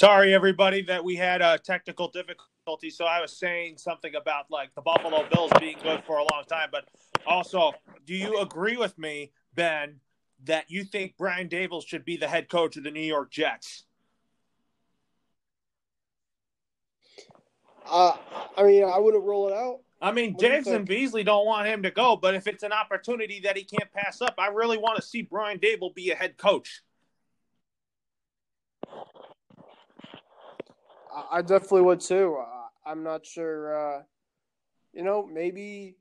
Sorry, everybody, that we had a technical difficulty. So I was saying something about like the Buffalo Bills being good for a long time. But also, do you agree with me, Ben, that you think Brian Daboll should be the head coach of the New York Jets? I mean, I wouldn't rule it out. I mean, Diggs and Beasley don't want him to go, but if it's an opportunity that he can't pass up, I really want to see Brian Daboll be a head coach. I definitely would too. I'm not sure. You know, maybe.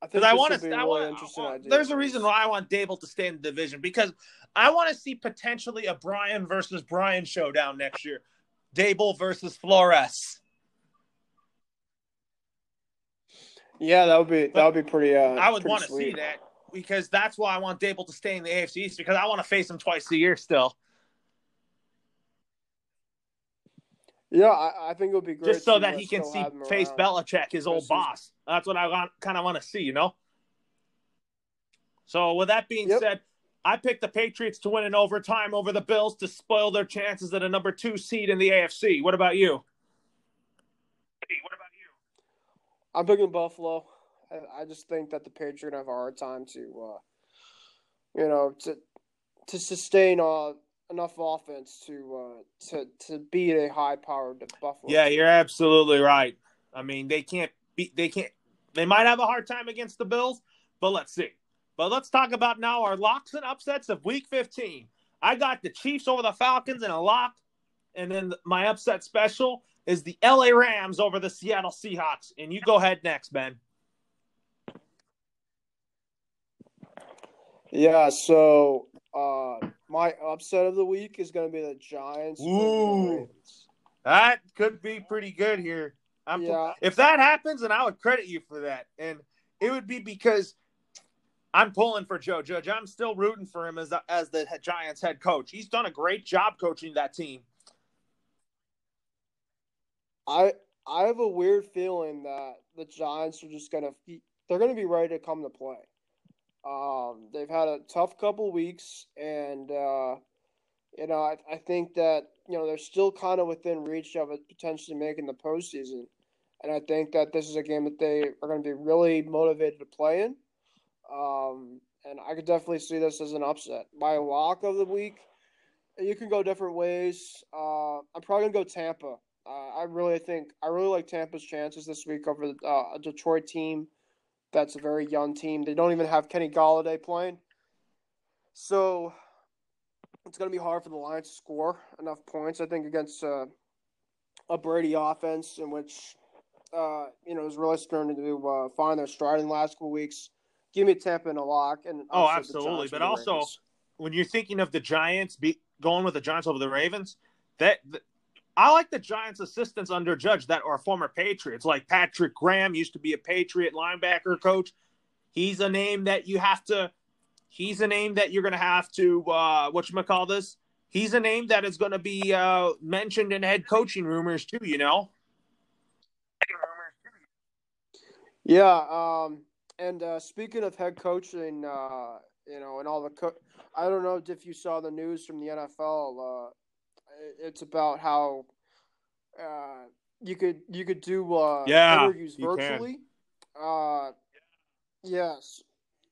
Because I want to. Really, there's a reason why I want Daboll to stay in the division, because I want to see potentially a Brian versus Brian showdown next year. Daboll versus Flores. Yeah, that would be pretty. I would want to see that, because that's why I want Daboll to stay in the AFC East, because I want to face him twice a year still. Yeah, I think it would be great. Just so that he can see face Belichick, his old boss. That's what I kind of want to see, you know? So with that being said, I picked the Patriots to win in overtime over the Bills to spoil their chances at a number 2 seed in the AFC. What about you? I'm picking Buffalo. I just think that the Patriots are going to have a hard time to sustain enough offense to beat a high-powered Buffalo. Yeah, you're absolutely right. I mean, they might have a hard time against the Bills, but let's see. But let's talk about now our locks and upsets of Week 15. I got the Chiefs over the Falcons in a lock, and then my upset special is the LA Rams over the Seattle Seahawks. And you go ahead next, Ben. Yeah, so my upset of the week is going to be the Giants. Ooh, that could be pretty good here. If that happens, then I would credit you for that. And it would be because I'm pulling for Joe Judge. I'm still rooting for him as the Giants head coach. He's done a great job coaching that team. I have a weird feeling that the Giants are just going to be ready to come to play. They've had a tough couple weeks, and I think that they're still kind of within reach of it potentially making the postseason, and I think that this is a game that they are going to be really motivated to play in. And I could definitely see this as an upset. My lock of the week, you can go different ways. I'm probably going to go Tampa. I really like Tampa's chances this week over a Detroit team that's a very young team. They don't even have Kenny Golladay playing. So it's going to be hard for the Lions to score enough points, I think, against a Brady offense in which, is really starting to find their stride in the last couple weeks. Give me Tampa in a lock. And oh, absolutely. But also, when you're thinking of the Giants going with the Giants over the Ravens, I like the Giants' assistants under Judge that are former Patriots, like Patrick Graham used to be a Patriot linebacker coach. He's a name that you're going to have to whatchamacallit. He's a name that is going to be mentioned in head coaching rumors too, you know? Yeah, and speaking of head coaching, and all the I don't know if you saw the news from the NFL. It's about how you could do interviews virtually. Yes,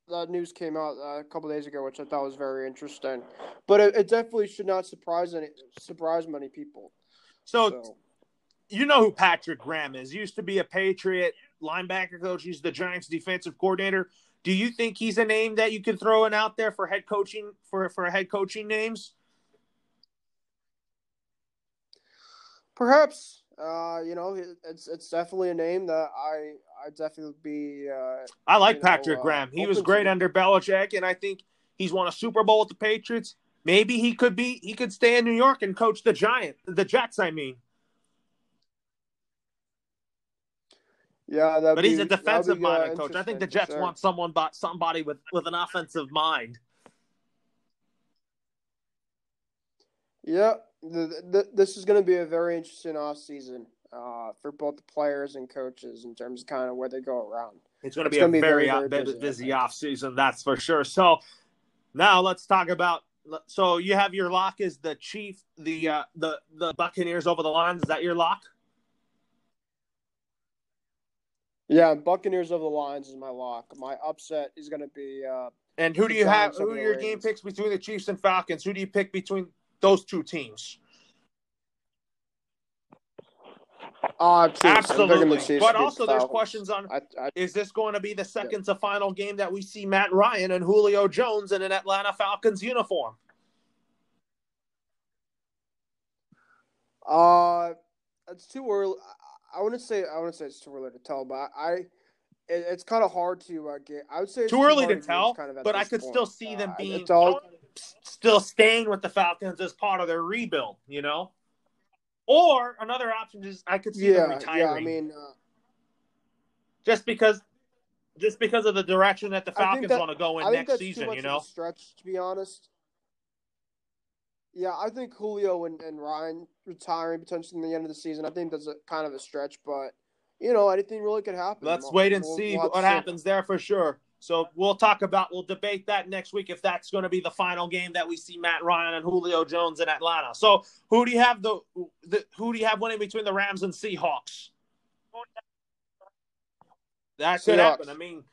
that news came out a couple days ago, which I thought was very interesting. But it definitely should not surprise many people. So, you know who Patrick Graham is? He used to be a Patriot linebacker coach. He's the Giants' defensive coordinator. Do you think he's a name that you can throw in out there for head coaching for head coaching names? Perhaps, it's definitely a name that I definitely would be. I like Patrick Graham. He was great under Belichick, and I think he's won a Super Bowl with the Patriots. Maybe he could stay in New York and coach the Jets. I mean, yeah, but he's a defensive minded coach. I think the Jets want somebody with an offensive mind. Yeah. This is going to be a very interesting offseason for both the players and coaches in terms of kind of where they go around. It's going to be a very, very busy offseason, that's for sure. So now let's talk about So you have your lock is the Chief, the Buccaneers over the Lions. Is that your lock? Yeah, Buccaneers over the Lions is my lock. My upset is going to be. And who do you have? Who are your game picks between the Chiefs and Falcons? Who do you pick between those two teams? Chiefs. Absolutely. Chiefs but also there's questions on, is this going to be the second to final game that we see Matt Ryan and Julio Jones in an Atlanta Falcons uniform? It's too early. I wouldn't say it's too early to tell, but it's kind of hard to get. I would say it's too early to tell, kind of but I could point. Still see them being still staying with the Falcons as part of their rebuild, you know? Or another option is I could see them retiring. Yeah, I mean, just because of the direction that the Falcons want to go in next season, you know. Of a stretch, to be honest. Yeah, I think Julio and Ryan retiring potentially in the end of the season. I think that's kind of a stretch, but you know, anything really could happen. Let's wait and see what happens there for sure. So we'll debate that next week if that's going to be the final game that we see Matt Ryan and Julio Jones in Atlanta. So who do you have winning between the Rams and Seahawks? That could happen. I mean,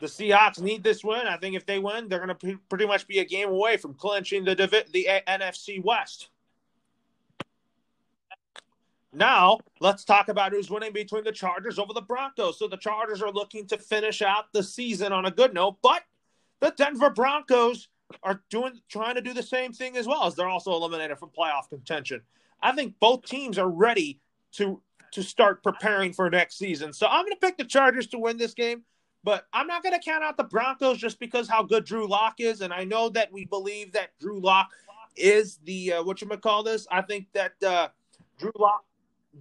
the Seahawks need this win. I think if they win, they're going to pretty much be a game away from clinching the NFC West. Now, let's talk about who's winning between the Chargers over the Broncos. So the Chargers are looking to finish out the season on a good note, but the Denver Broncos are trying to do the same thing as well, as they're also eliminated from playoff contention. I think both teams are ready to start preparing for next season. So I'm going to pick the Chargers to win this game, but I'm not going to count out the Broncos just because how good Drew Lock is, and I know that we believe that Drew Lock is the I think that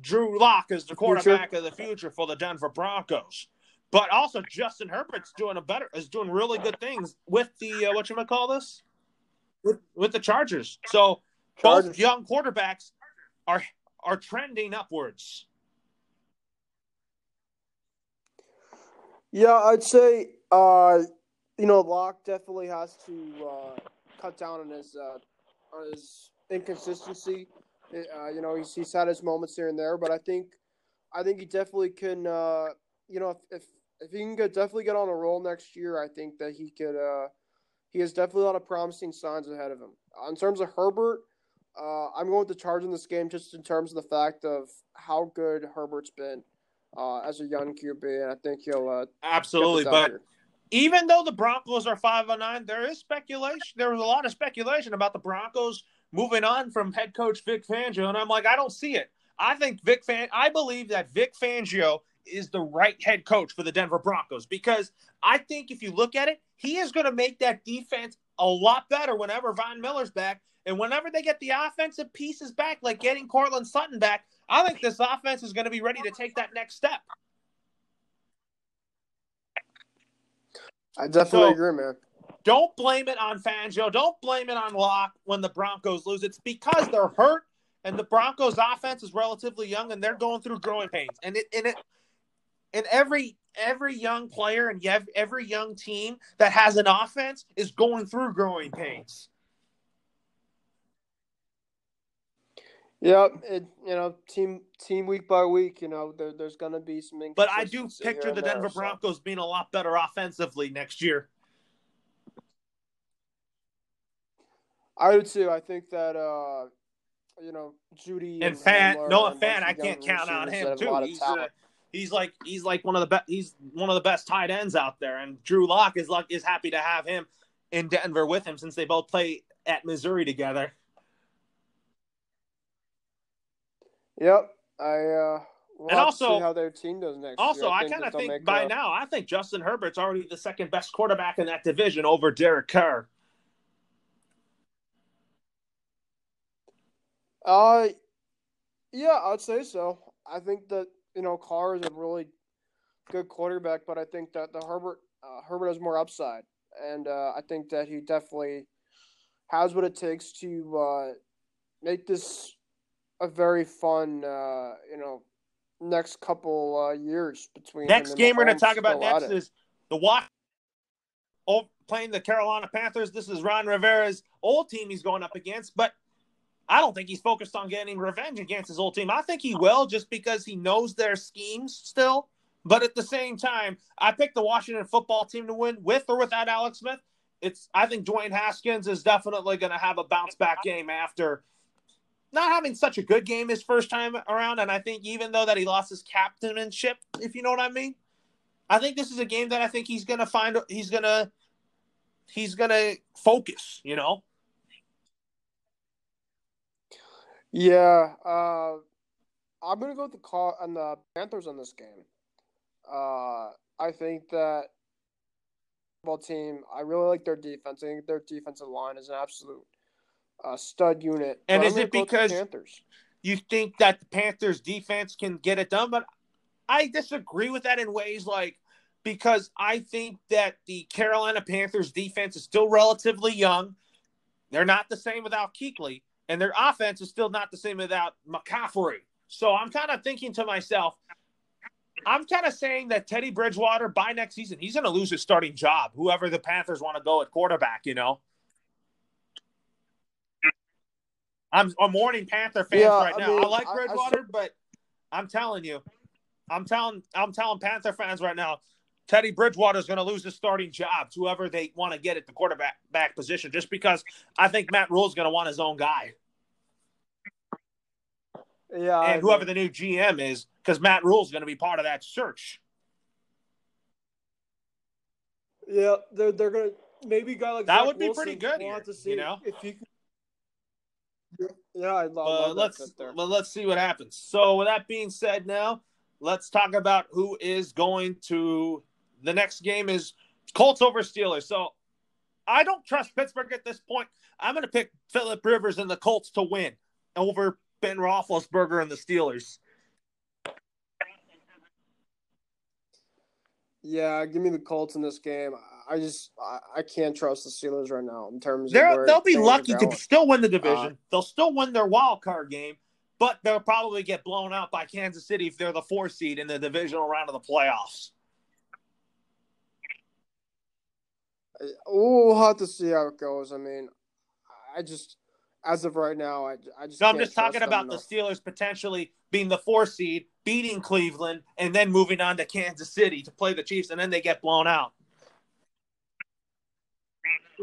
Drew Lock is the quarterback of the future for the Denver Broncos, but also Justin Herbert's doing really good things with the with the Chargers. So both young quarterbacks are trending upwards. Yeah, I'd say Lock definitely has to cut down on his inconsistency. He's had his moments here and there, but I think he definitely can. If he can get on a roll next year, I think that he could. He has definitely a lot of promising signs ahead of him. In terms of Herbert, I'm going with the Chargers in this game, just in terms of the fact of how good Herbert's been as a young QB, and I think he'll absolutely. But even though the Broncos are 5-9, there is speculation. There was a lot of speculation about the Broncos moving on from head coach Vic Fangio, and I'm like, I don't see it. I believe that Vic Fangio is the right head coach for the Denver Broncos, because I think if you look at it, he is going to make that defense a lot better whenever Von Miller's back, and whenever they get the offensive pieces back, like getting Corlin Sutton back, I think this offense is going to be ready to take that next step. I definitely agree, man. Don't blame it on Fangio. Don't blame it on Locke when the Broncos lose. It's because they're hurt, and the Broncos' offense is relatively young, and they're going through growing pains. And every young player and every young team that has an offense is going through growing pains. Yeah, team week by week, there's going to be some inconsistency. But I do picture the Denver Broncos being a lot better offensively next year. I would too. I think that, Judy and Fant, Noah Fant, I can't count on him too. He's like one of the best. He's one of the best tight ends out there. And Drew Lock is happy to have him in Denver with him, since they both play at Missouri together. Yep, we'll see how their team does next. Also, I think Justin Herbert's already the second best quarterback in that division over Derek Carr. Yeah, I'd say so. I think that, Carr is a really good quarterback, but I think that the Herbert has more upside, and I think that he definitely has what it takes to make this a very fun, next couple years between. Next game we're going to talk about next is the Washington playing the Carolina Panthers. This is Ron Rivera's old team he's going up against, but I don't think he's focused on getting revenge against his old team. I think he will just because he knows their schemes still. But at the same time, I picked the Washington football team to win with or without Alex Smith. I think Dwayne Haskins is definitely going to have a bounce-back game after not having such a good game his first time around. And I think even though that he lost his captainship, if you know what I mean, I think this is a game that I think he's going to find – he's going to focus, you know? Yeah. I'm going to go with the call on the Panthers on this game. I think that football team, I really like their defense. I think their defensive line is an absolute stud unit. And is it because you think that the Panthers defense can get it done? But I disagree with that in ways like, because I think that the Carolina Panthers defense is still relatively young. They're not the same without Kuechly, and their offense is still not the same without McCaffrey. So I'm kind of thinking to myself, I'm kind of saying that Teddy Bridgewater, by next season, he's going to lose his starting job, whoever the Panthers want to go at quarterback, you know? I'm warning Panther fans right now. I like Bridgewater, but I'm telling you, I'm telling Panther fans right now, Teddy Bridgewater is going to lose his starting job, whoever they want to get at the quarterback position, just because I think Matt Rhule is going to want his own guy. Yeah, and whoever the new GM is, because Matt Rhule is going to be part of that search. Yeah, they're going to maybe a guy like that Zach would be Wilson pretty good. Here, to see, you know, if you can... Yeah, I love that. Let's see what happens. So with that being said, now let's talk about who is going to the next game is Colts over Steelers. So I don't trust Pittsburgh at this point. I'm going to pick Phillip Rivers and the Colts to win over Ben Roethlisberger and the Steelers. Yeah, give me the Colts in this game. I can't trust the Steelers right now in terms of they'll be lucky to still win the division. They'll still win their wild card game, but they'll probably get blown out by Kansas City if they're the 4 seed in the divisional round of the playoffs. We'll have to see how it goes. I mean, as of right now, I'm just talking about the Steelers potentially being the 4 seed, beating Cleveland, and then moving on to Kansas City to play the Chiefs, and then they get blown out.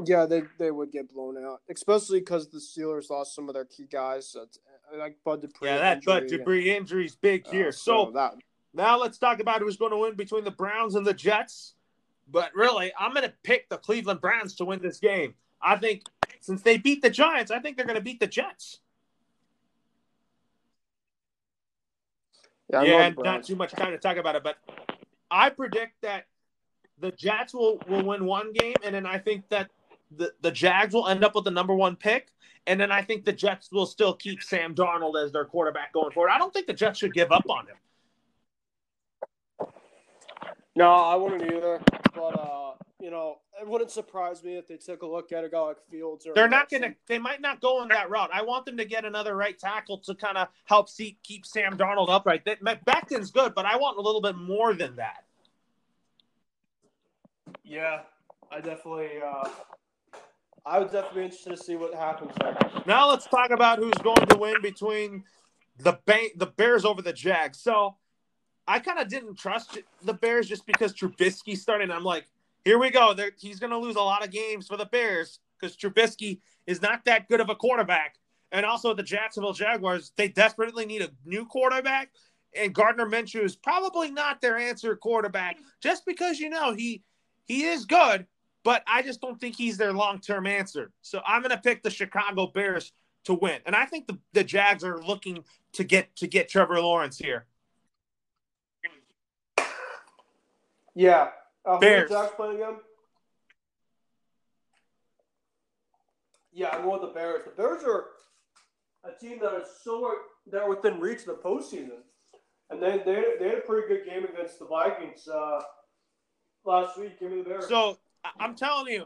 Yeah, they would get blown out, especially because the Steelers lost some of their key guys, like Bud Dupree. Yeah, that Bud Dupree injury is big here. So now let's talk about who's going to win between the Browns and the Jets. But really, I'm going to pick the Cleveland Browns to win this game. I think since they beat the Giants, I think they're going to beat the Jets. Yeah, not too much time to talk about it, but I predict that the Jets will win one game, and then I think that the Jags will end up with the number 1 pick, and then I think the Jets will still keep Sam Darnold as their quarterback going forward. I don't think the Jets should give up on him. No, I wouldn't either, but you know, it wouldn't surprise me if they took a look at a guy like Fields. They're not going to – they might not go on that route. I want them to get another right tackle to kind of help keep Sam Darnold upright. Becton's good, but I want a little bit more than that. Yeah, I definitely I would definitely be interested to see what happens there. Now let's talk about who's going to win between the Bears over the Jags. So I kind of didn't trust the Bears just because Trubisky started, and I'm like, here we go. He's going to lose a lot of games for the Bears because Trubisky is not that good of a quarterback. And also the Jacksonville Jaguars, they desperately need a new quarterback. And Gardner Minshew is probably not their answer quarterback just because, you know, he is good, but I just don't think he's their long-term answer. So I'm going to pick the Chicago Bears to win. And I think the Jags are looking to get Trevor Lawrence here. Yeah. Bears. Yeah, I want the Bears. The Bears are a team that is they're within reach of the postseason, and they had a pretty good game against the Vikings last week. Give me the Bears. So I'm telling you,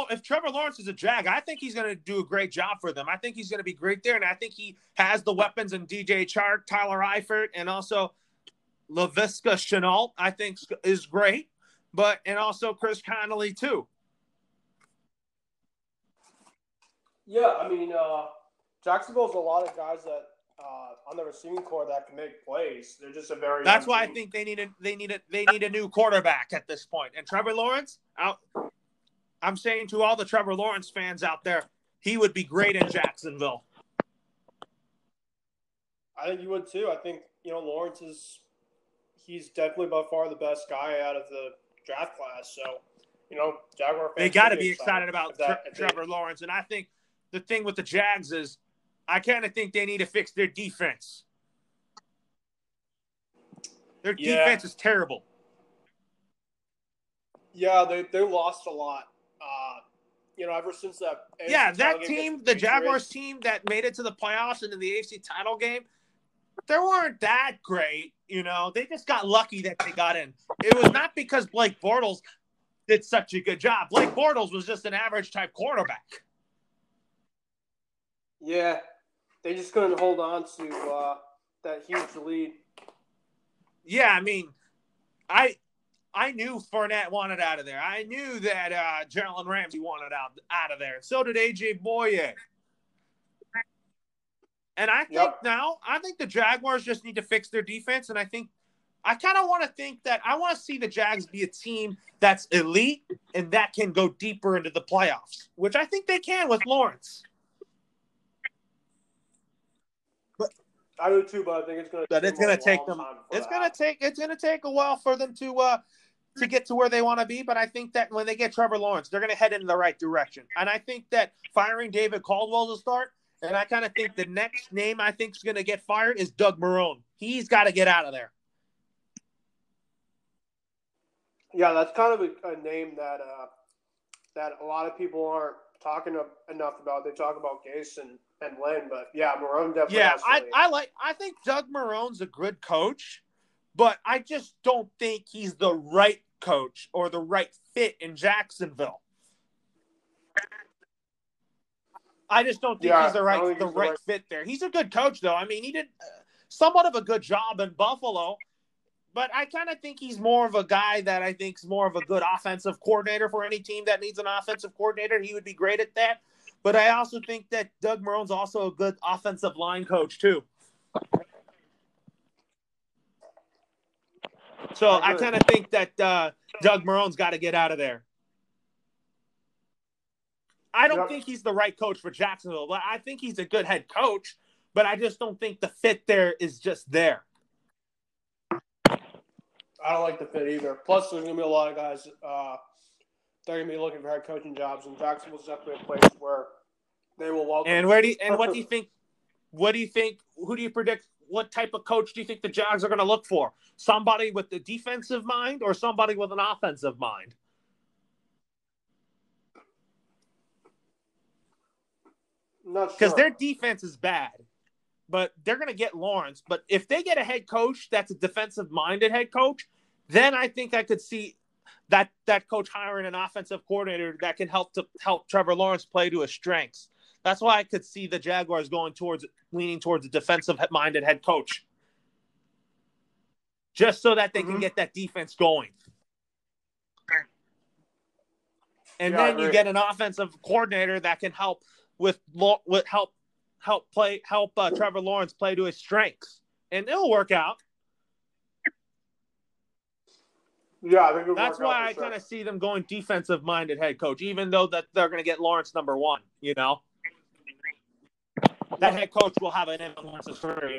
if Trevor Lawrence is a Jag, I think he's going to do a great job for them. I think he's going to be great there, and I think he has the weapons in DJ Chark, Tyler Eifert, and also LaVisca Chenault, I think, is great. but and also Chris Connolly too. Yeah, I mean, Jacksonville's a lot of guys that on the receiving core that can make plays. They're just a very. That's why team. I think they need a new quarterback at this point. And Trevor Lawrence, I'm saying to all the Trevor Lawrence fans out there, he would be great in Jacksonville. I think you would too. I think Lawrence he's definitely by far the best guy out of the draft class. So Jaguar fans they got to be excited about Trevor Lawrence. And I think the thing with the Jags is I kind of think they need to fix their defense. Their defense is terrible. Yeah, they lost a lot. Ever since that. Yeah, that team, the Jaguars team that made it to the playoffs and in the AFC title game, they weren't that great. They just got lucky that they got in. It was not because Blake Bortles did such a good job. Blake Bortles was just an average type quarterback. Yeah, they just couldn't hold on to that huge lead. Yeah, I mean, I knew Fournette wanted out of there. I knew that Jalen Ramsey wanted out of there. So did A.J. Boye. And I think I think the Jaguars just need to fix their defense. And I want to see the Jags be a team that's elite and that can go deeper into the playoffs, which I think they can with Lawrence. I do too, but I think it's going to take a while for them to get to where they want to be. But I think that when they get Trevor Lawrence, they're going to head in the right direction. And I think that firing David Caldwell to start. And I kind of think the next name I think is going to get fired is Doug Marrone. He's got to get out of there. Yeah, that's kind of a name that that a lot of people aren't talking enough about. They talk about Gase and Lynn, but yeah, Marrone definitely. Yeah, I think Doug Marrone's a good coach, but I just don't think he's the right coach or the right fit in Jacksonville. I just don't think he's the right fit there. He's a good coach, though. I mean, he did somewhat of a good job in Buffalo, but I kind of think he's more of a guy that I think's more of a good offensive coordinator for any team that needs an offensive coordinator. He would be great at that. But I also think that Doug Marrone's also a good offensive line coach, too. So I kind of think that Doug Marrone's got to get out of there. I don't think he's the right coach for Jacksonville, but I think he's a good head coach, but I just don't think the fit there is just there. I don't like the fit either. Plus, there's going to be a lot of guys they're going to be looking for head coaching jobs, and Jacksonville's definitely a place where they will welcome. And who do you predict, what type of coach do you think the Jags are going to look for? Somebody with a defensive mind or somebody with an offensive mind? Because their defense is bad, but they're going to get Lawrence. But if they get a head coach that's a defensive-minded head coach, then I think I could see that coach hiring an offensive coordinator that can help Trevor Lawrence play to his strengths. That's why I could see the Jaguars leaning towards a defensive-minded head coach, just so that they can get that defense going. And then you get an offensive coordinator that can help. Help Trevor Lawrence play to his strengths, and it'll work out. Yeah, I think it'll that's work why out I kind of see them going defensive-minded head coach, even though that they're going to get Lawrence number one. That head coach will have an influence for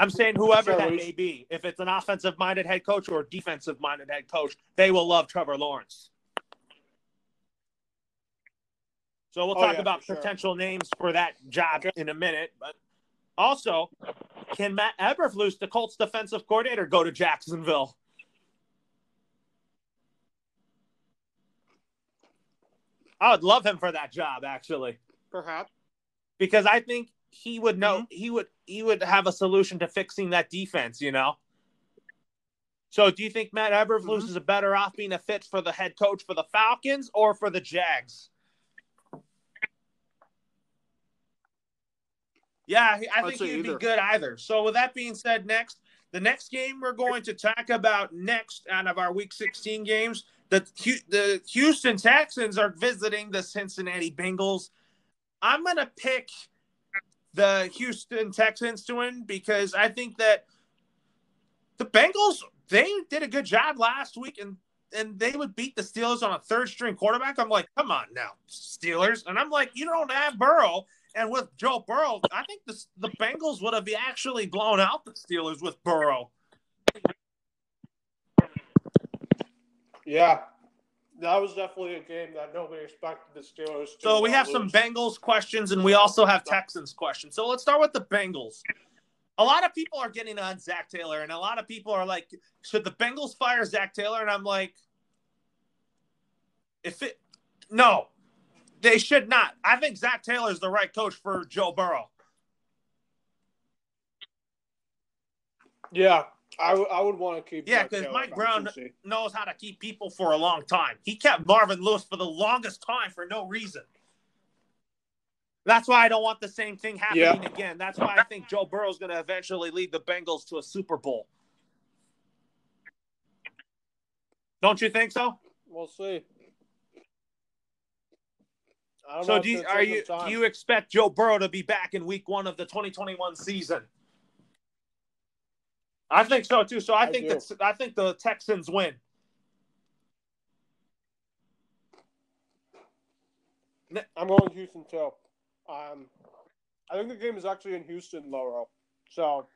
I'm saying whoever that may be, if it's an offensive-minded head coach or a defensive-minded head coach, they will love Trevor Lawrence. So we'll talk about potential names for that job in a minute. But also, can Matt Eberflus, the Colts defensive coordinator, go to Jacksonville? I would love him for that job, actually. Perhaps. Because I think he would know he would have a solution to fixing that defense, So do you think Matt Eberflus is better off being a fit for the head coach for the Falcons or for the Jags? Yeah, I think he'd be good either. So with that being said, the next game we're going to talk about next out of our Week 16 games, the Houston Texans are visiting the Cincinnati Bengals. I'm going to pick the Houston Texans to win because I think that the Bengals, they did a good job last week, and they would beat the Steelers on a third-string quarterback. I'm like, come on now, Steelers. And I'm like, you don't have Burrow. And with Joe Burrow, I think the Bengals would have actually blown out the Steelers with Burrow. Yeah. That was definitely a game that nobody expected the Steelers to. So we have some Bengals questions, and we also have Texans questions. So let's start with the Bengals. A lot of people are getting on Zach Taylor, and a lot of people are like, should the Bengals fire Zach Taylor? And I'm like, no, they should not. I think Zach Taylor is the right coach for Joe Burrow. Yeah. I would want to keep. Yeah, because Mike Brown knows how to keep people for a long time. He kept Marvin Lewis for the longest time for no reason. That's why I don't want the same thing happening again. That's why I think Joe Burrow's going to eventually lead the Bengals to a Super Bowl. Don't you think so? We'll see. So do you expect Joe Burrow to be back in Week 1 of the 2021 season? I think so too. So I think the Texans win. I'm going Houston too. I think the game is actually in Houston, Loro. So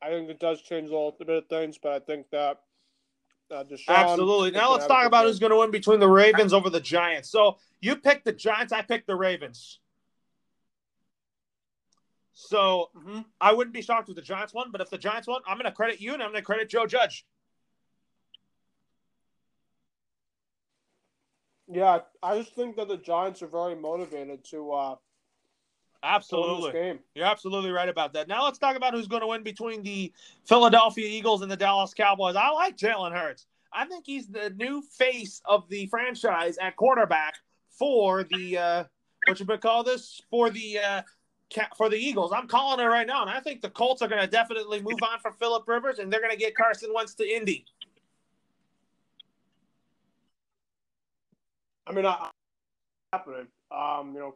I think it does change a little bit of things, but I think that Deshaun. Absolutely. Now let's talk about who's going to win between the Ravens over the Giants. So you picked the Giants, I picked the Ravens. So I wouldn't be shocked if the Giants won, but if the Giants won, I'm going to credit you and I'm going to credit Joe Judge. Yeah, I just think that the Giants are very motivated to absolutely. Win this game. You're absolutely right about that. Now let's talk about who's going to win between the Philadelphia Eagles and the Dallas Cowboys. I like Jalen Hurts. I think he's the new face of the franchise at quarterback for the for the Eagles. I'm calling it right now, and I think the Colts are going to definitely move on from Phillip Rivers, and they're going to get Carson Wentz to Indy. I mean, happening.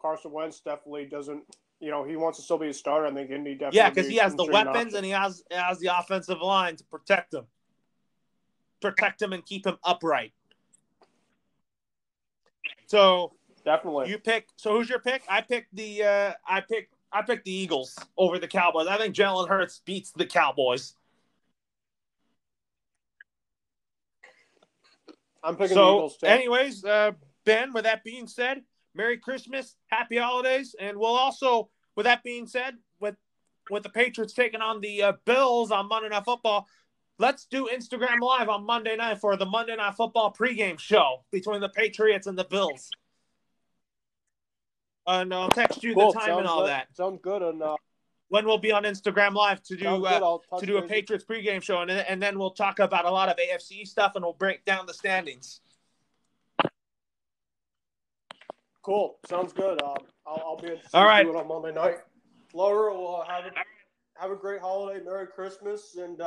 Carson Wentz definitely doesn't. He wants to still be a starter. I think Indy definitely. Yeah, because he has the weapons and he has the offensive line to protect him, and keep him upright. So definitely, you pick. So who's your pick? I picked the. I picked the Eagles over the Cowboys. I think Jalen Hurts beats the Cowboys. I'm picking the Eagles too. Anyways, Ben, with that being said, Merry Christmas, Happy Holidays, and we'll also, with that being said, with the Patriots taking on the Bills on Monday Night Football, let's do Instagram Live on Monday night for the Monday Night Football pregame show between the Patriots and the Bills. And I'll text you the time and all that. Sounds good. When we'll be on Instagram Live to do a Patriots pregame show, and then we'll talk about a lot of AFC stuff, and we'll break down the standings. Cool. Sounds good. I'll be interested to do it on Monday night. Laura, will have a great holiday, Merry Christmas, and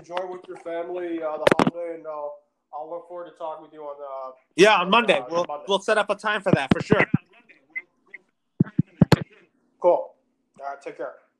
enjoy with your family the holiday, and I'll look forward to talking with you on on Monday. We'll set up a time for that for sure. Cool. All right, take care.